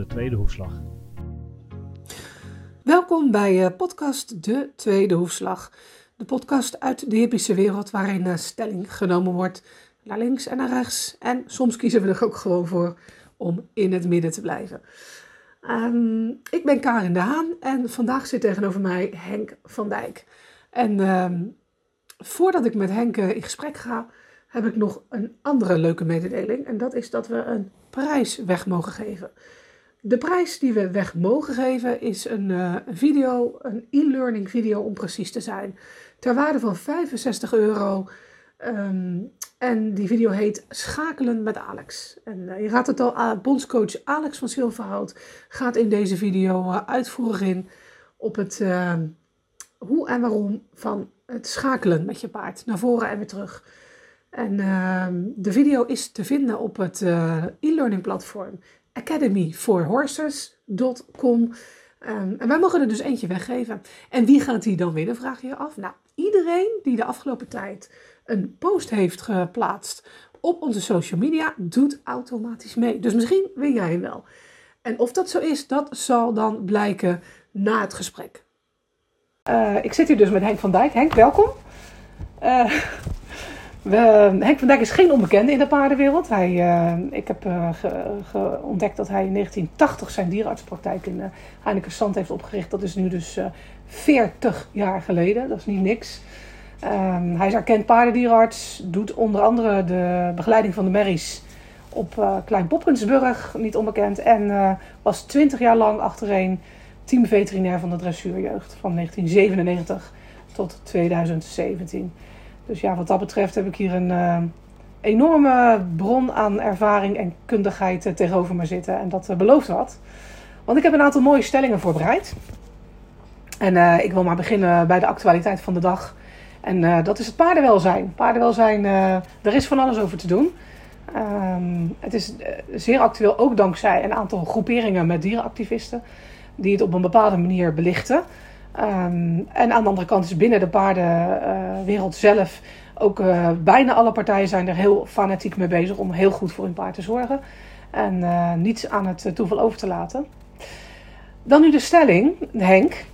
de tweede hoefslag. Welkom bij podcast De Tweede Hoefslag. De podcast uit de hippische wereld waarin een stelling genomen wordt naar links en naar rechts. En soms kiezen we er ook gewoon voor om in het midden te blijven. Ik ben Karin De Haan en vandaag zit tegenover mij Henk van Dijk. En voordat ik met Henk in gesprek ga, heb ik nog een andere leuke mededeling. En dat is dat we een prijs weg mogen geven. De prijs die we weg mogen geven is een video, een e-learning video om precies te zijn. Ter waarde van €65. En die video heet Schakelen met Alex. En je raadt het al, bondscoach Alex van Zilverhout gaat in deze video uitvoerig in op het hoe en waarom van het schakelen met je paard. Naar voren en weer terug. En de video is te vinden op het e-learning platform academyforhorses.com. En wij mogen er dus eentje weggeven. En wie gaat die dan winnen, vraag je je af. Nou, iedereen die de afgelopen tijd een post heeft geplaatst op onze social media, doet automatisch mee. Dus misschien win jij hem wel. En of dat zo is, dat zal dan blijken na het gesprek. Ik zit hier dus met Henk van Dijk. Henk, welkom. Henk van Dijk is geen onbekende in de paardenwereld. Ik heb ontdekt dat hij in 1980 zijn dierenartspraktijk in Heinekenszand heeft opgericht. Dat is nu dus 40 jaar geleden. Dat is niet niks. Hij is erkend paardendierenarts. Doet onder andere de begeleiding van de merries op Klein Poppensburg. Niet onbekend. En was 20 jaar lang achtereen teamveterinair van de dressuurjeugd. Van 1997 tot 2017. Dus ja, wat dat betreft heb ik hier een enorme bron aan ervaring en kundigheid tegenover me zitten. En dat belooft wat. Want ik heb een aantal mooie stellingen voorbereid. En ik wil maar beginnen bij de actualiteit van de dag. En dat is het paardenwelzijn. Paardenwelzijn, daar is van alles over te doen. Het is zeer actueel, ook dankzij een aantal groeperingen met dierenactivisten. Die het op een bepaalde manier belichten. En aan de andere kant is binnen de paardenwereld zelf ook bijna alle partijen zijn er heel fanatiek mee bezig om heel goed voor hun paard te zorgen. En niets aan het toeval over te laten. Dan nu de stelling, Henk.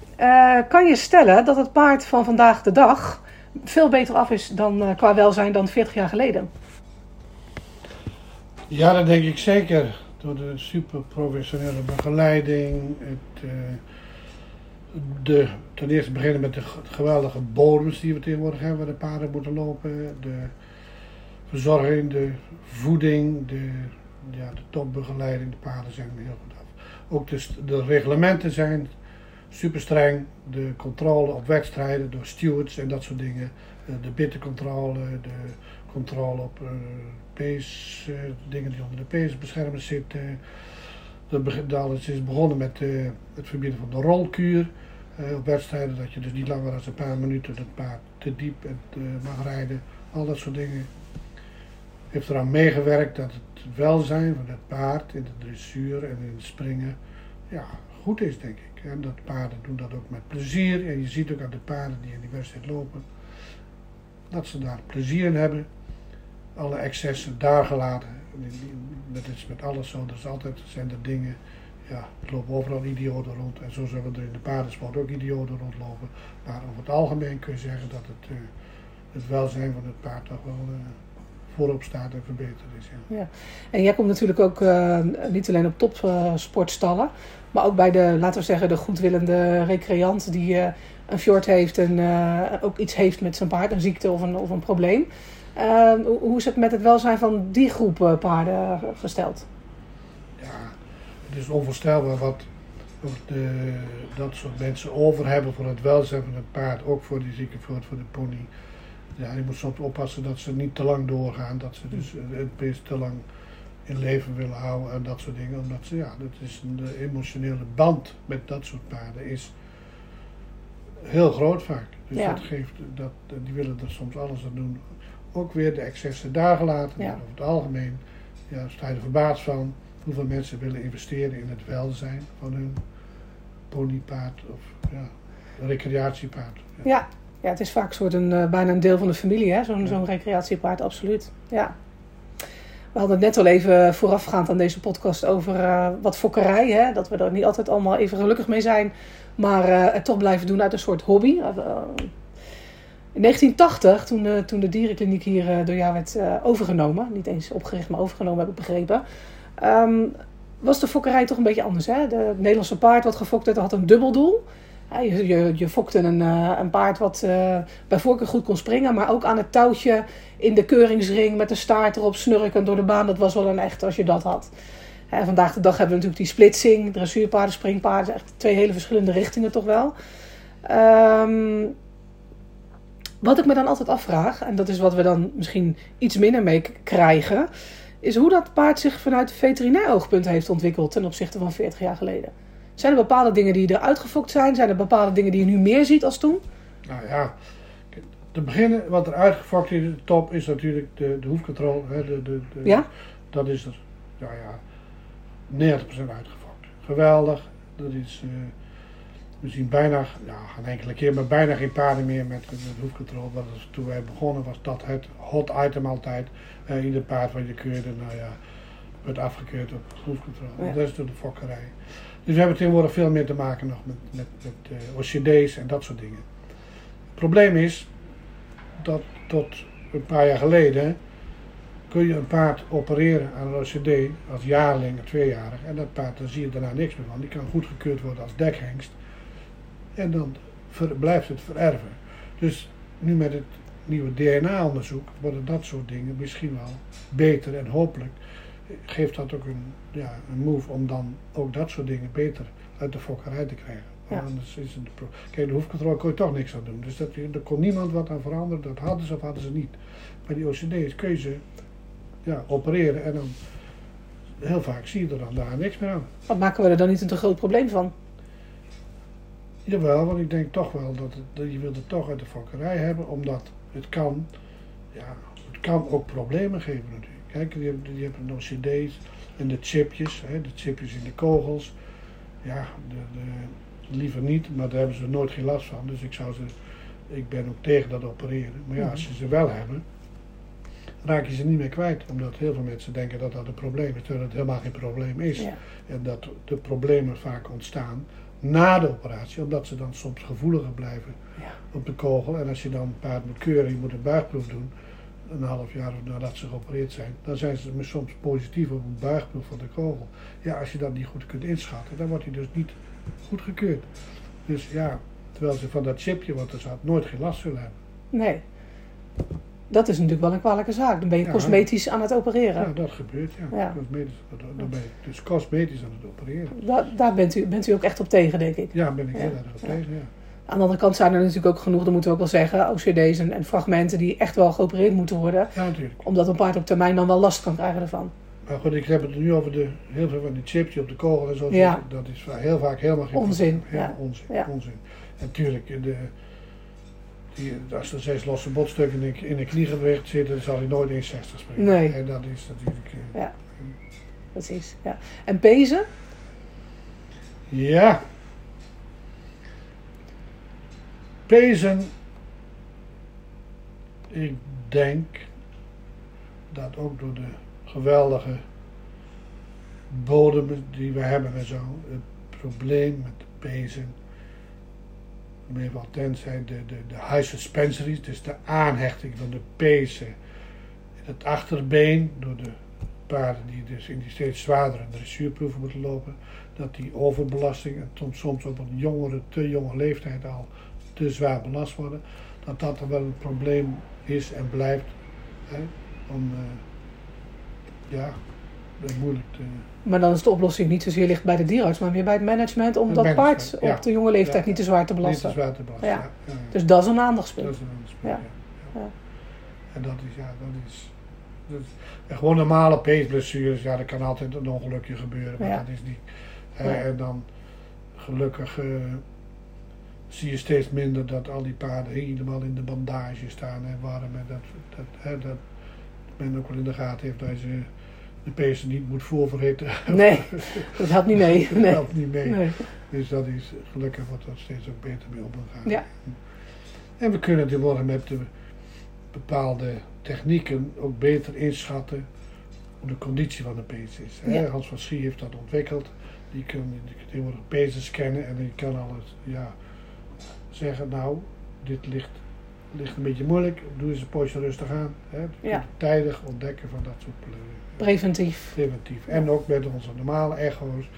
Kan je stellen dat het paard van vandaag de dag veel beter af is dan qua welzijn dan 40 jaar geleden? Ja, dat denk ik zeker. Door de superprofessionele begeleiding. Ten eerste beginnen met de geweldige bodems die we tegenwoordig hebben, waar de paarden moeten lopen. De verzorging, de voeding, de topbegeleiding, de paarden zijn heel goed af. Ook de reglementen zijn super streng. De controle op wedstrijden door stewards en dat soort dingen. De bittencontrole, de controle op pace, dingen die onder de pacebeschermers zitten. Alles is begonnen met het verbieden van de rolkuur. Op wedstrijden dat je dus niet langer dan een paar minuten het paard te diep mag rijden. Al dat soort dingen. Heeft eraan meegewerkt dat het welzijn van het paard in de dressuur en in het springen goed is, denk ik. En dat paarden doen dat ook met plezier. En je ziet ook aan de paarden die in die wedstrijd lopen dat ze daar plezier in hebben. Alle excessen daar gelaten. Dat is met alles zo. Dus altijd zijn er dingen. Ja, er lopen overal idioten rond. En zo zullen er in de paardensport ook idioten rondlopen. Maar over het algemeen kun je zeggen dat het welzijn van het paard toch wel voorop staat en verbeterd is. Ja. Ja. En jij komt natuurlijk ook niet alleen op topsportstallen. Maar ook bij de, laten we zeggen, de goedwillende recreant die een fjord heeft. En ook iets heeft met zijn paard. Een ziekte of een probleem. Hoe is het met het welzijn van die groep paarden gesteld? Ja, het is onvoorstelbaar wat dat soort mensen over hebben voor het welzijn van het paard. Ook voor die zieke voor de pony. Ja, je moet soms oppassen dat ze niet te lang doorgaan. Dat ze dus het beest te lang in leven willen houden en dat soort dingen. Omdat ze, dat is een emotionele band met dat soort paarden is heel groot vaak. Dus dat geeft, die willen er soms alles aan doen. Ook weer de excessen daar gelaten. Ja. Over het algemeen sta je er verbaasd van hoeveel mensen willen investeren in het welzijn van hun ponypaard of recreatiepaard. Ja, het is vaak bijna een deel van de familie, hè? Zo'n recreatiepaard, absoluut. Ja. We hadden het net al even voorafgaand aan deze podcast over wat fokkerij. Hè? Dat we er niet altijd allemaal even gelukkig mee zijn. Maar het toch blijven doen uit een soort hobby. In 1980, toen de dierenkliniek hier door jou werd overgenomen. Niet eens opgericht, maar overgenomen, heb ik begrepen. Was de fokkerij toch een beetje anders. Hè? Het Nederlandse paard wat gefokt werd, had een dubbel doel. Je fokte een paard wat bij voorkeur goed kon springen, maar ook aan het touwtje in de keuringsring met de staart erop snurken door de baan. Dat was wel een echt als je dat had. Vandaag de dag hebben we natuurlijk die splitsing, dressuurpaarden, springpaarden. Echt twee hele verschillende richtingen toch wel. Wat ik me dan altijd afvraag, en dat is wat we dan misschien iets minder mee krijgen, is hoe dat paard zich vanuit veterinair oogpunt heeft ontwikkeld ten opzichte van 40 jaar geleden. Zijn er bepaalde dingen die eruit gefokt zijn? Zijn er bepaalde dingen die je nu meer ziet als toen? Nou ja, te beginnen wat er uitgefokt is, de top, is natuurlijk de hoefcontrole. Ja? Dat is er, nou ja, 90% uitgefokt. Geweldig. Dat is, we zien bijna, ja, een enkele keer, maar bijna geen paarden meer met de hoefcontrole. Dat is, toen wij begonnen was dat het hot item altijd. Ieder paard wat je keurde, nou ja, wordt afgekeurd op hoefcontrole. Ja. Dat is de fokkerij. Dus we hebben tegenwoordig veel meer te maken nog met OCD's en dat soort dingen. Het probleem is dat tot een paar jaar geleden kun je een paard opereren aan een OCD als jaarling of tweejarig. En dat paard, daar zie je daarna niks meer van. Die kan goedgekeurd worden als dekhengst. En dan blijft het vererven. Dus nu met het nieuwe DNA-onderzoek worden dat soort dingen misschien wel beter en hopelijk geeft dat ook een move om dan ook dat soort dingen beter uit de fokkerij te krijgen. Ja. Anders is het de hoefcontrole kon je toch niks aan doen. Dus daar kon niemand wat aan veranderen. Dat hadden ze of hadden ze niet. Maar die OCD's kun je ze opereren en dan heel vaak zie je er dan daar niks meer aan. Wat maken we er dan niet een te groot probleem van? Jawel, want ik denk toch wel dat je wilt het toch uit de fokkerij hebben, omdat het kan ook problemen geven natuurlijk. Kijk, je hebt een OCD's en de chipjes in de kogels. Ja, liever niet, maar daar hebben ze nooit geen last van. Dus ik ben ook tegen dat opereren. Maar ja, als je ze wel hebben, raak je ze niet meer kwijt. Omdat heel veel mensen denken dat dat een probleem is, terwijl het helemaal geen probleem is. Ja. En dat de problemen vaak ontstaan na de operatie, omdat ze dan soms gevoeliger blijven op de kogel. En als je dan een paard moet keuren, je moet een buigproef doen, een half jaar nadat ze geopereerd zijn, dan zijn ze soms positief op een buigproef van de kogel. Ja, als je dat niet goed kunt inschatten, dan wordt hij dus niet goedgekeurd. Dus ja, terwijl ze van dat chipje wat er zat nooit geen last zullen hebben. Nee, dat is natuurlijk wel een kwalijke zaak. Dan ben je cosmetisch aan het opereren. Ja, dat gebeurt, ja. Dan ben je dus cosmetisch aan het opereren. Daar bent u ook echt op tegen, denk ik. Ja, ben ik heel erg op tegen, ja. Aan de andere kant zijn er natuurlijk ook genoeg, dat moeten we ook wel zeggen, OCD's en fragmenten die echt wel geopereerd moeten worden. Ja, natuurlijk. Omdat een paard op termijn dan wel last kan krijgen ervan. Maar goed, ik heb het nu over heel veel van die chipjes op de kogel en zo. Ja. Dat is heel vaak helemaal geen onzin. Onzin. En natuurlijk, als er 6 losse botstukken in de kniegewicht zitten, dan zal hij nooit 1,60 springen. Nee. En dat is natuurlijk. Ja, precies. Ja. En pezen? Ja. Pezen, ik denk dat ook door de geweldige bodem die we hebben en zo, het probleem met de pezen, meer wel tenzij de high suspensories, dus de aanhechting van de pezen in het achterbeen door de paarden die dus in die steeds zwaardere dressuurproeven moeten lopen, dat die overbelasting en soms op een te jonge leeftijd al te zwaar belast worden, dat dat wel een probleem is en blijft, hè, om moeilijk te. Maar dan is de oplossing niet zozeer ligt bij de dierarts, maar meer bij het management om dat paard op de jonge leeftijd niet te zwaar te belasten. Niet te zwaar te belasten. Ja. Ja. Dus dat is een aandachtspunt. Ja. En dat is en gewoon normale peesblessures, ja, dat kan altijd een ongelukje gebeuren, maar dat is niet. Ja. En dan gelukkig zie je steeds minder dat al die paarden helemaal in de bandage staan en warm. En dat men ook wel in de gaten heeft dat je de pezen niet moet voorverhitten. Nee, dat helpt niet mee. Nee. Dus dat is gelukkig wat er steeds ook beter mee omgaan. Ja. En we kunnen tegenwoordig met de bepaalde technieken ook beter inschatten hoe de conditie van de pees is. Hè? Ja. Hans van Schie heeft dat ontwikkeld. Die kan tegenwoordig pezen scannen en die kan alles zeggen, nou, dit ligt een beetje moeilijk, doe eens een poosje rustig aan. Hè? Ja. Tijdig ontdekken van dat soort preventief. Preventief. En ook met onze normale echo's,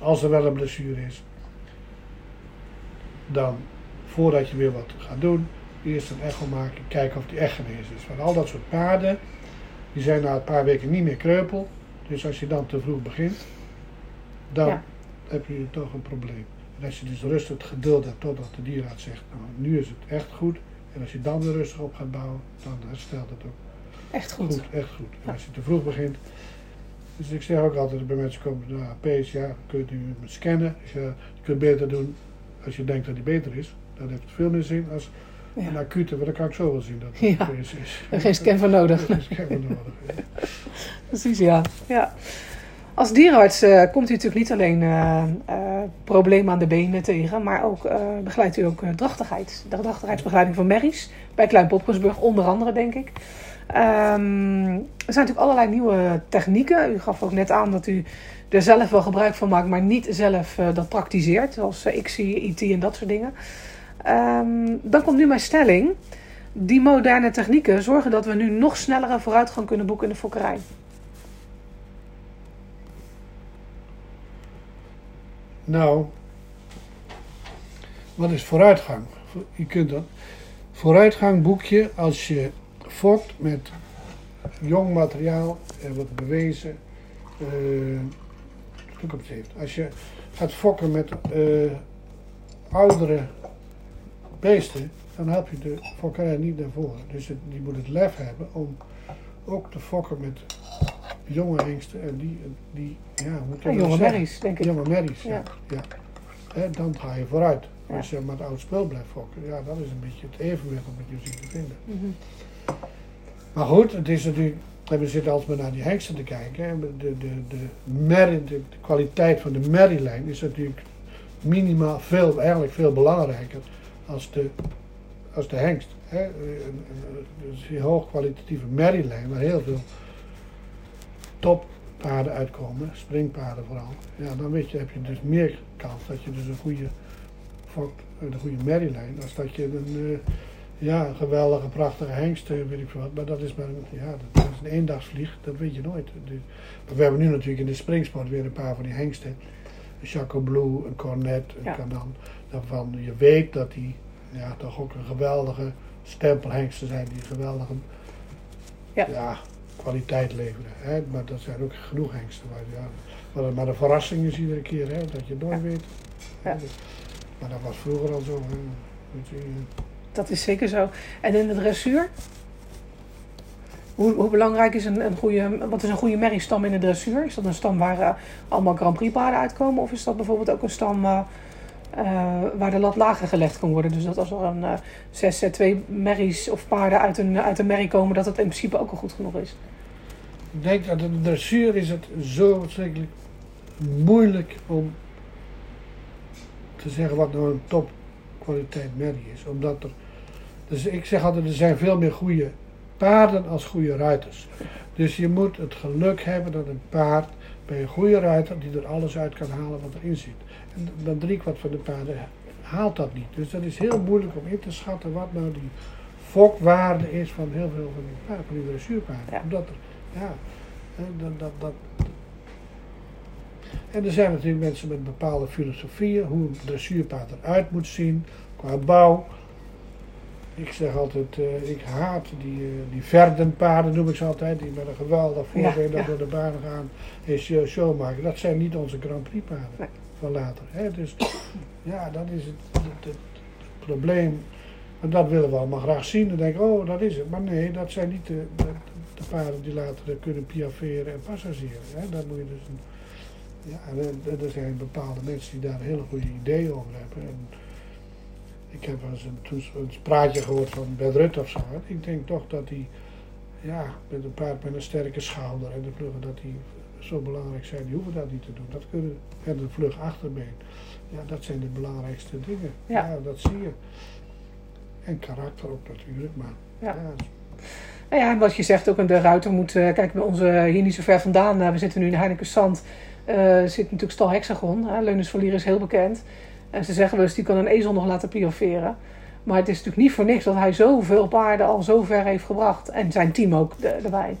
als er wel een blessure is, dan voordat je weer wat gaat doen, eerst een echo maken, kijken of die echt genezen is. Want al dat soort paarden, die zijn na een paar weken niet meer kreupel, dus als je dan te vroeg begint, dan heb je toch een probleem. En als je dus rustig het geduld hebt totdat de dierarts zegt, nou, nu is het echt goed. En als je dan weer rustig op gaat bouwen, dan herstelt het ook. Echt goed. Echt goed. En als je te vroeg begint. Dus ik zeg ook altijd bij mensen komen, nou, pees, kun je nu scannen. Dus je kunt beter doen als je denkt dat die beter is. Dan heeft het veel meer zin als een acute, want dan kan ik zo wel zien dat het pees is. Er is geen scan voor nodig. Er is geen scan voor nodig. Precies, ja. Als dierenarts komt u natuurlijk niet alleen problemen aan de benen tegen, maar ook begeleidt u ook drachtigheid. De drachtigheidsbegeleiding van merries, bij Klein Poppensburg onder andere, denk ik. Er zijn natuurlijk allerlei nieuwe technieken. U gaf ook net aan dat u er zelf wel gebruik van maakt, maar niet zelf dat praktiseert, zoals ICSI, IT en dat soort dingen. Dan komt nu mijn stelling. Die moderne technieken zorgen dat we nu nog snellere vooruitgang kunnen boeken in de fokkerij. Nou, wat is vooruitgang? Je kunt dat. Vooruitgang boek je als je fokt met jong materiaal en wat bewezen toekomst heeft. Als je gaat fokken met oudere beesten, dan help je de fokkerij niet naar voren. Dus die moet het lef hebben om ook te fokken met jonge hengsten en jonge merries, denk ik. Jonge merries, ja. He, dan ga je vooruit. Ja. Als je met oud spul blijft fokken, dat is een beetje het evenwicht om het je te vinden. Mm-hmm. Maar goed, het is natuurlijk, we zitten altijd maar naar die hengsten te kijken. Hè. De kwaliteit van de merrielijn is natuurlijk minimaal eigenlijk veel belangrijker als de hengst. Hè. Dus die hoogkwalitatieve merrielijn, waar heel veel toppaarden uitkomen, springpaarden vooral, dan heb je dus meer kans dat je dus een goede merrielijn, als dat je een geweldige, prachtige hengst, weet ik veel wat, maar dat is maar dat is een eendagsvlieg, dat weet je nooit. Maar we hebben nu natuurlijk in de springsport weer een paar van die hengsten, een Chaco blue, een Cornet, een Kanon, waarvan je weet dat die toch ook een geweldige stempelhengsten zijn, die geweldige kwaliteit leveren. Hè? Maar dat zijn ook genoeg hengsten. Maar de verrassing is iedere keer, hè? Dat je het nooit weet. Ja. Maar dat was vroeger al zo. Dat is zeker zo. En in de dressuur? Hoe belangrijk is een goede merriestam in de dressuur? Is dat een stam waar allemaal Grand Prix paarden uitkomen? Of is dat bijvoorbeeld ook een stam waar de lat lager gelegd kan worden? Dus dat als er 6 Z2 merries of paarden uit een merrie komen, dat het in principe ook al goed genoeg is. Ik denk dat in de dressuur is het zo verschrikkelijk moeilijk om te zeggen wat nou een topkwaliteit merrie is. Omdat dus ik zeg altijd, er zijn veel meer goede paarden als goede ruiters. Dus je moet het geluk hebben dat een paard bij een goede ruiter die er alles uit kan halen wat erin zit. En dan 3/4 van de paarden haalt dat niet. Dus dat is heel moeilijk om in te schatten wat nou die fokwaarde is van heel veel van die paarden, van die dressuurpaarden. Ja. Omdat En er zijn natuurlijk mensen met bepaalde filosofieën, hoe een dressuurpaard eruit moet zien, qua bouw. Ik zeg altijd, ik haat die verdenpaarden, noem ik ze altijd, die met een geweldig voorbeen door de baan gaan en show maken. Dat zijn niet onze Grand Prix paarden van later. Hè? Dus dat is het probleem. En dat willen we allemaal graag zien. Dan denk ik, dat is het. Maar nee, dat zijn niet de paarden die later kunnen piafferen en passageren. Hè? Dat moet je dus er zijn bepaalde mensen die daar hele goede ideeën over hebben. En, ik heb eens een praatje gehoord van Bert Rutte of zo. Ik denk toch dat hij met een paard met een sterke schouder en de vluggen, dat die zo belangrijk zijn. Die hoeven dat niet te doen. Dat kunnen en de vlug achterbeen. Ja, dat zijn de belangrijkste dingen. Ja, dat zie je. En karakter ook natuurlijk, maar. Ja. Nou ja, wat je zegt, ook de ruiter moet... kijk, bij ons hier niet zo ver vandaan. We zitten nu in Heinekenszand. Zit natuurlijk Stalhexagon. Leunus Valier is heel bekend. En ze zeggen wel eens, die kan een ezel nog laten pioveren. Maar het is natuurlijk niet voor niks dat hij zoveel paarden al zo ver heeft gebracht. En zijn team ook erbij.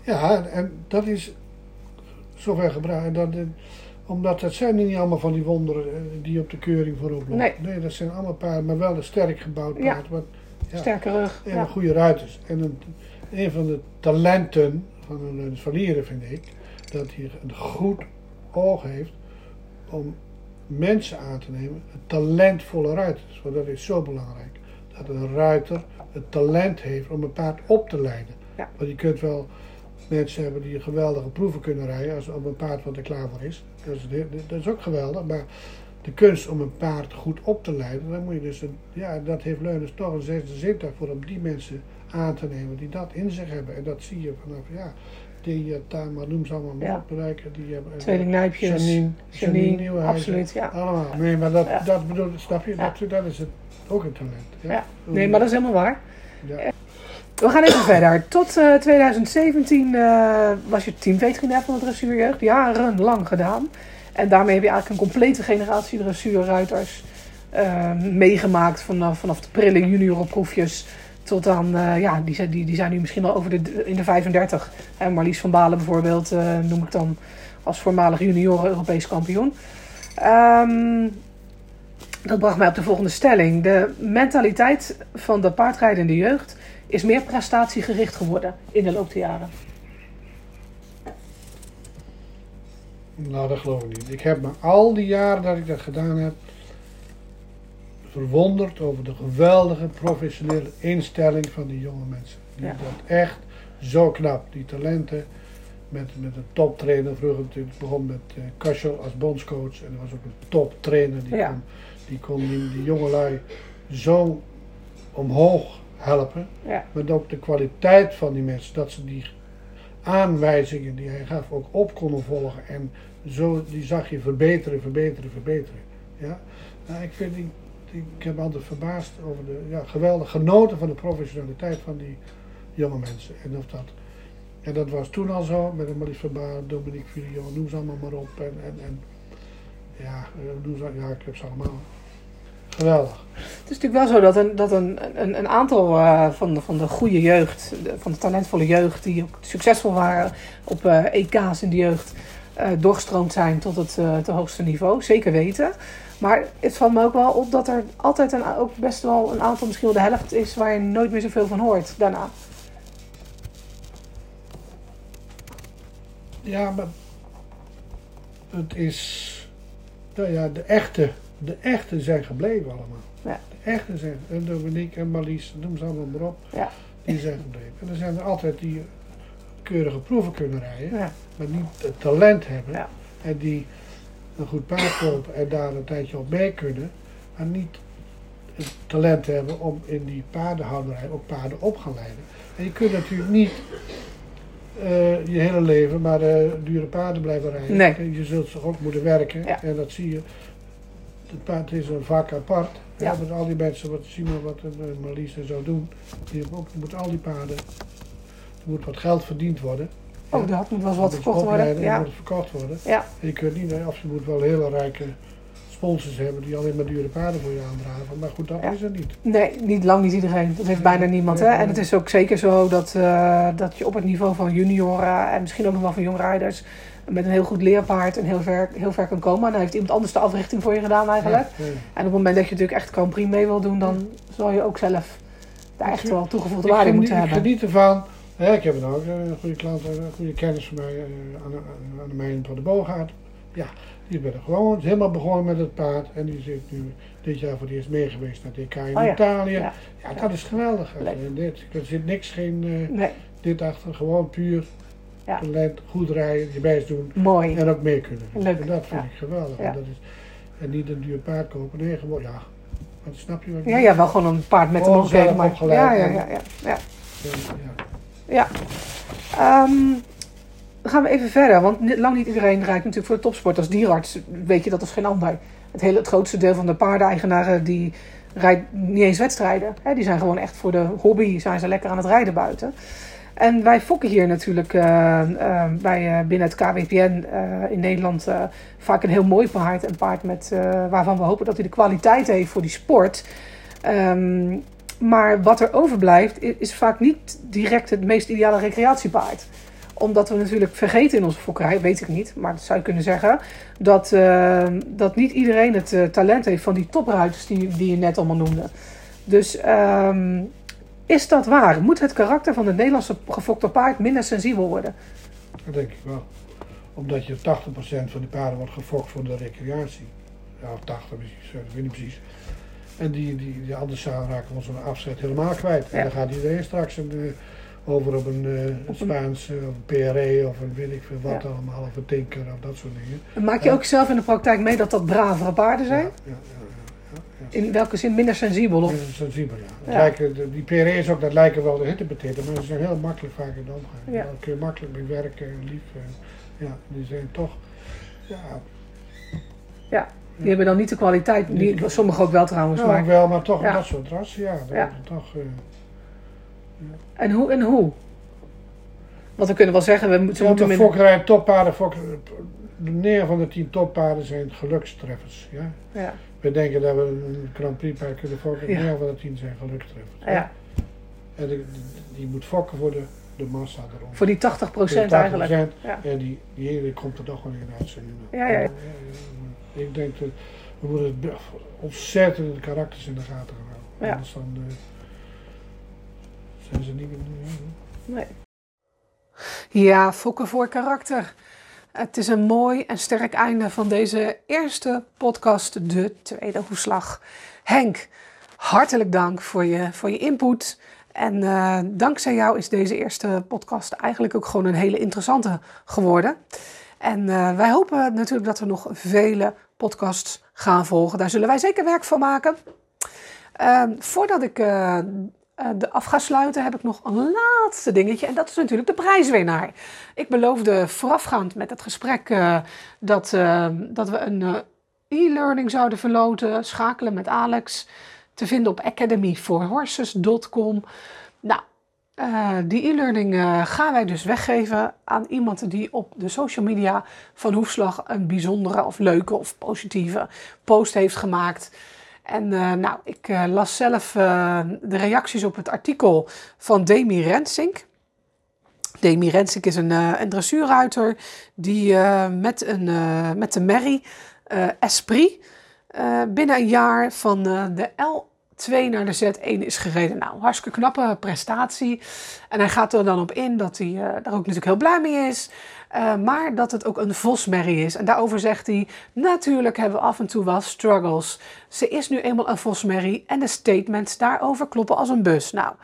Ja, en dat is zover gebracht. Omdat dat zijn niet allemaal van die wonderen die op de keuring voorop lopen. Nee, dat zijn allemaal paarden, maar wel een sterk gebouwd paard. Ja. Sterke rug. En een goede ruiters. En een van de talenten van een Leunus Valier vind ik, dat hij een goed oog heeft om mensen aan te nemen, talentvolle ruiters. Want dat is zo belangrijk. Dat een ruiter het talent heeft om een paard op te leiden. Ja. Want je kunt wel mensen hebben die geweldige proeven kunnen rijden als op een paard wat er klaar voor is. Dat is ook geweldig, maar de kunst om een paard goed op te leiden, dan moet je dus dat heeft Leunus toch een zesde zintuig voor om die mensen aan te nemen die dat in zich hebben. En dat zie je vanaf noem ze allemaal opbereiken. Tweelingnijpjes, Janine Nieuwenhuizen, absoluut, ja. Allemaal. Nee, maar dat bedoel ik, snap je? Ja. Dat is het, ook een talent. Ja. Ja. Nee, maar dat is helemaal waar. Ja. We gaan even verder. Tot 2017 was je teamveterinair van de dressuurjeugd. Jarenlang gedaan. En daarmee heb je eigenlijk een complete generatie dressuurruiters meegemaakt. Vanaf de prille juniorenproefjes tot aan... die zijn nu misschien al in de 35. Marlies van Balen bijvoorbeeld noem ik dan als voormalig junioren Europees kampioen. Dat bracht mij op de volgende stelling. De mentaliteit van de paardrijdende jeugd is meer prestatiegericht geworden in de loop der jaren. Nou, dat geloof ik niet. Ik heb me al die jaren dat ik dat gedaan heb verwonderd over de geweldige professionele instelling van die jonge mensen. Die dat echt zo knap. Die talenten met een toptrainer. Vroeger natuurlijk begon met Kasjel als bondscoach. En er was ook een toptrainer die kon die jongelui zo omhoog helpen. Ja. Maar ook de kwaliteit van die mensen, dat ze die aanwijzingen die hij gaf ook op konden volgen. En zo die zag je verbeteren. Ja? Nou, ik heb altijd verbaasd over de geweldige genoten van de professionaliteit van die jonge mensen. En dat was toen al zo, met de Marlies van Baan, Dominique Fillion, noem ze allemaal maar op. Ik heb ze allemaal. Geweldig. Het is natuurlijk wel zo dat een aantal van de goede jeugd, van de talentvolle jeugd, die ook succesvol waren op EK's in de jeugd, doorgestroomd zijn tot het hoogste niveau. Zeker weten. Maar het valt me ook wel op dat er altijd ook best wel een aantal, misschien wel de helft is, waar je nooit meer zoveel van hoort daarna. Ja, maar het is... De echte zijn gebleven allemaal. Ja. De echte zijn, en Dominique en Marlies, noem ze allemaal maar op, die zijn gebleven. En er zijn er altijd die keurige proeven kunnen rijden, maar niet het talent hebben. Ja. En die een goed paard kopen en daar een tijdje op mee kunnen, maar niet het talent hebben om in die paardenhouderij ook paarden op te leiden. En je kunt natuurlijk niet je hele leven maar dure paarden blijven rijden. Nee. Je zult toch ook moeten werken en dat zie je. Het paard is een vak apart. Ja. Met al die mensen, wat Marlies en zo doen. Moet al die paarden. Er moet wat geld verdiend worden. Ook dat moet wel wat verkocht worden. Ja. Moet verkocht worden. Ja. En je kunt niet, of je moet wel hele rijke sponsors hebben die alleen maar dure paarden voor je aandragen. Maar goed, dat is er niet. Nee, niet iedereen. Dat heeft bijna niemand. Nee, hè? En het is ook zeker zo dat je op het niveau van junioren en misschien ook nog wel van jongrijders met een heel goed leerpaard en heel ver kan komen. En dan heeft iemand anders de africhting voor je gedaan eigenlijk. Ja. En op het moment dat je natuurlijk echt Grand Prix mee wil doen, dan zal je ook zelf daar echt wel toegevoegde waarde moeten hebben. Ik geniet ervan. Ja, ik heb ook een goede klant, een goede kennis van mij, aan de mijne van de Boogaard. Ja, die ben er gewoon helemaal begonnen met het paard. En die zit nu dit jaar voor het eerst mee geweest naar DK in Italië. Ja. Ja, dat is geweldig. Er zit niks, dit achter, gewoon puur. Ja. Talent, goed rijden, je best doen. Mooi. En ook meer kunnen. Leuk. En dat vind ik geweldig. Ja. En niet een duur paard kopen. Nee, gewoon, maar snap je wat ik bedoel? Ja, wel gewoon een paard met een omgeving. Maar opgeleid. Dan gaan we even verder. Want lang niet iedereen rijdt natuurlijk voor de topsport. Als dierarts weet je dat als geen ander. Het grootste deel van de paardeneigenaren die rijden niet eens wedstrijden. Hè, die zijn gewoon echt voor de hobby, zijn ze lekker aan het rijden buiten. En wij fokken hier natuurlijk binnen het KWPN in Nederland vaak een heel mooi paard. Een paard met, waarvan we hopen dat hij de kwaliteit heeft voor die sport. Maar wat er overblijft is vaak niet direct het meest ideale recreatiepaard. Omdat we natuurlijk vergeten in onze fokkerij, weet ik niet, maar dat zou je kunnen zeggen, dat niet iedereen het talent heeft van die topruiters die je net allemaal noemde. Dus is dat waar? Moet het karakter van het Nederlandse gefokte paard minder sensibel worden? Dat denk ik wel. Omdat je 80% van de paarden wordt gefokt voor de recreatie. Ja, of 80 misschien, ik weet niet precies. En die anders raken we zo'n afzet helemaal kwijt. Ja. En dan gaat iedereen straks over op een Spaans, of een P.R.E. of een weet ik veel wat allemaal, of een tinker of dat soort dingen. En maak je ook zelf in de praktijk mee dat bravere paarden zijn? Ja. In welke zin minder sensibel? Of? Minder sensibel, ja. Die P.R.E.'s ook, dat lijken wel de hittebetitten, maar ze zijn heel makkelijk vaak in de omgang. Ja. Daar kun je makkelijk mee werken en lief. Ja, die zijn toch. Ja. Die hebben dan niet de kwaliteit, sommigen ook wel trouwens. Ja, maar wel, maar toch dat soort rassen, toch. En hoe? Want we kunnen wel zeggen, we moeten minder. Fokkerij, toppaarden, meer van de 10 toppaarden zijn gelukstreffers. Ja? Ja. We denken dat we een Grand Prix paard kunnen fokken, meer van de 10 zijn gelukstreffers. Ja. En die moet fokken voor de massa erom. Voor die 80% eigenlijk. En die hele komt er toch wel in uitzending. Ja. Ik denk dat we moeten ontzettend de karakters in de gaten houden. Ja. Anders dan zijn ze niet meer. Nee. Ja, fokken voor karakter. Het is een mooi en sterk einde van deze eerste podcast, De Tweede Hoefslag. Henk, hartelijk dank voor je input. En dankzij jou is deze eerste podcast eigenlijk ook gewoon een hele interessante geworden. En wij hopen natuurlijk dat we nog vele podcasts gaan volgen. Daar zullen wij zeker werk van maken. Voordat ik af ga sluiten, heb ik nog een laatste dingetje. En dat is natuurlijk de prijswinnaar. Ik beloofde voorafgaand met het gesprek dat we een e-learning zouden verloten. Schakelen met Alex. Te vinden op academyforhorses.com. Nou. Die e-learning gaan wij dus weggeven aan iemand die op de social media van Hoefslag een bijzondere of leuke of positieve post heeft gemaakt. En ik las zelf de reacties op het artikel van Demi Rensink. Demi Rensink is een dressuurruiter die met de merrie Esprit binnen een jaar van de L2 naar de Z1 is gereden. Nou, hartstikke knappe prestatie. En hij gaat er dan op in dat hij daar ook natuurlijk heel blij mee is. Maar dat het ook een vosmerrie is. En daarover zegt hij, natuurlijk hebben we af en toe wel struggles. Ze is nu eenmaal een vosmerrie en de statements daarover kloppen als een bus. Nou,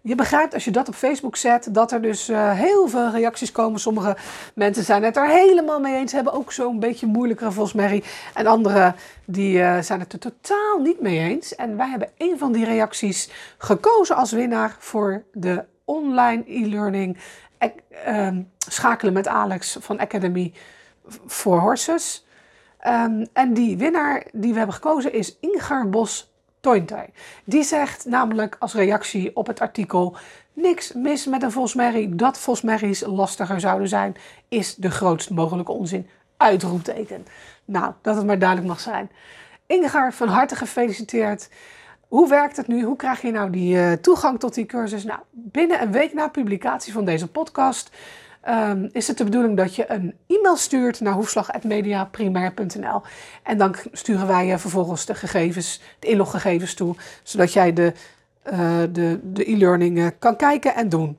je begrijpt als je dat op Facebook zet, dat er dus heel veel reacties komen. Sommige mensen zijn het er helemaal mee eens, hebben ook zo'n beetje moeilijkere vosmerrie. En anderen die zijn het er totaal niet mee eens. En wij hebben een van die reacties gekozen als winnaar voor de online e-learning Schakelen met Alex van Academy for Horses. En die winnaar die we hebben gekozen is Inga Bos. Die zegt namelijk als reactie op het artikel, niks mis met een vosmerrie, dat vosmerries lastiger zouden zijn, is de grootst mogelijke onzin. Uitroepteken. Nou, dat het maar duidelijk mag zijn. Inga, van harte gefeliciteerd. Hoe werkt het nu? Hoe krijg je nou die toegang tot die cursus? Nou, binnen een week na publicatie van deze podcast is het de bedoeling dat je een e-mail stuurt naar hoefslag@mediaprimair.nl. En dan sturen wij je vervolgens de inloggegevens toe, zodat jij de e-learning kan kijken en doen.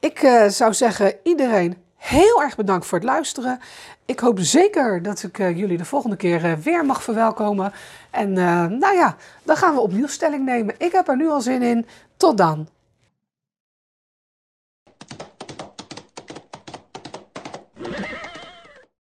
Ik zou zeggen, iedereen heel erg bedankt voor het luisteren. Ik hoop zeker dat ik jullie de volgende keer weer mag verwelkomen. En dan gaan we opnieuw stelling nemen. Ik heb er nu al zin in. Tot dan.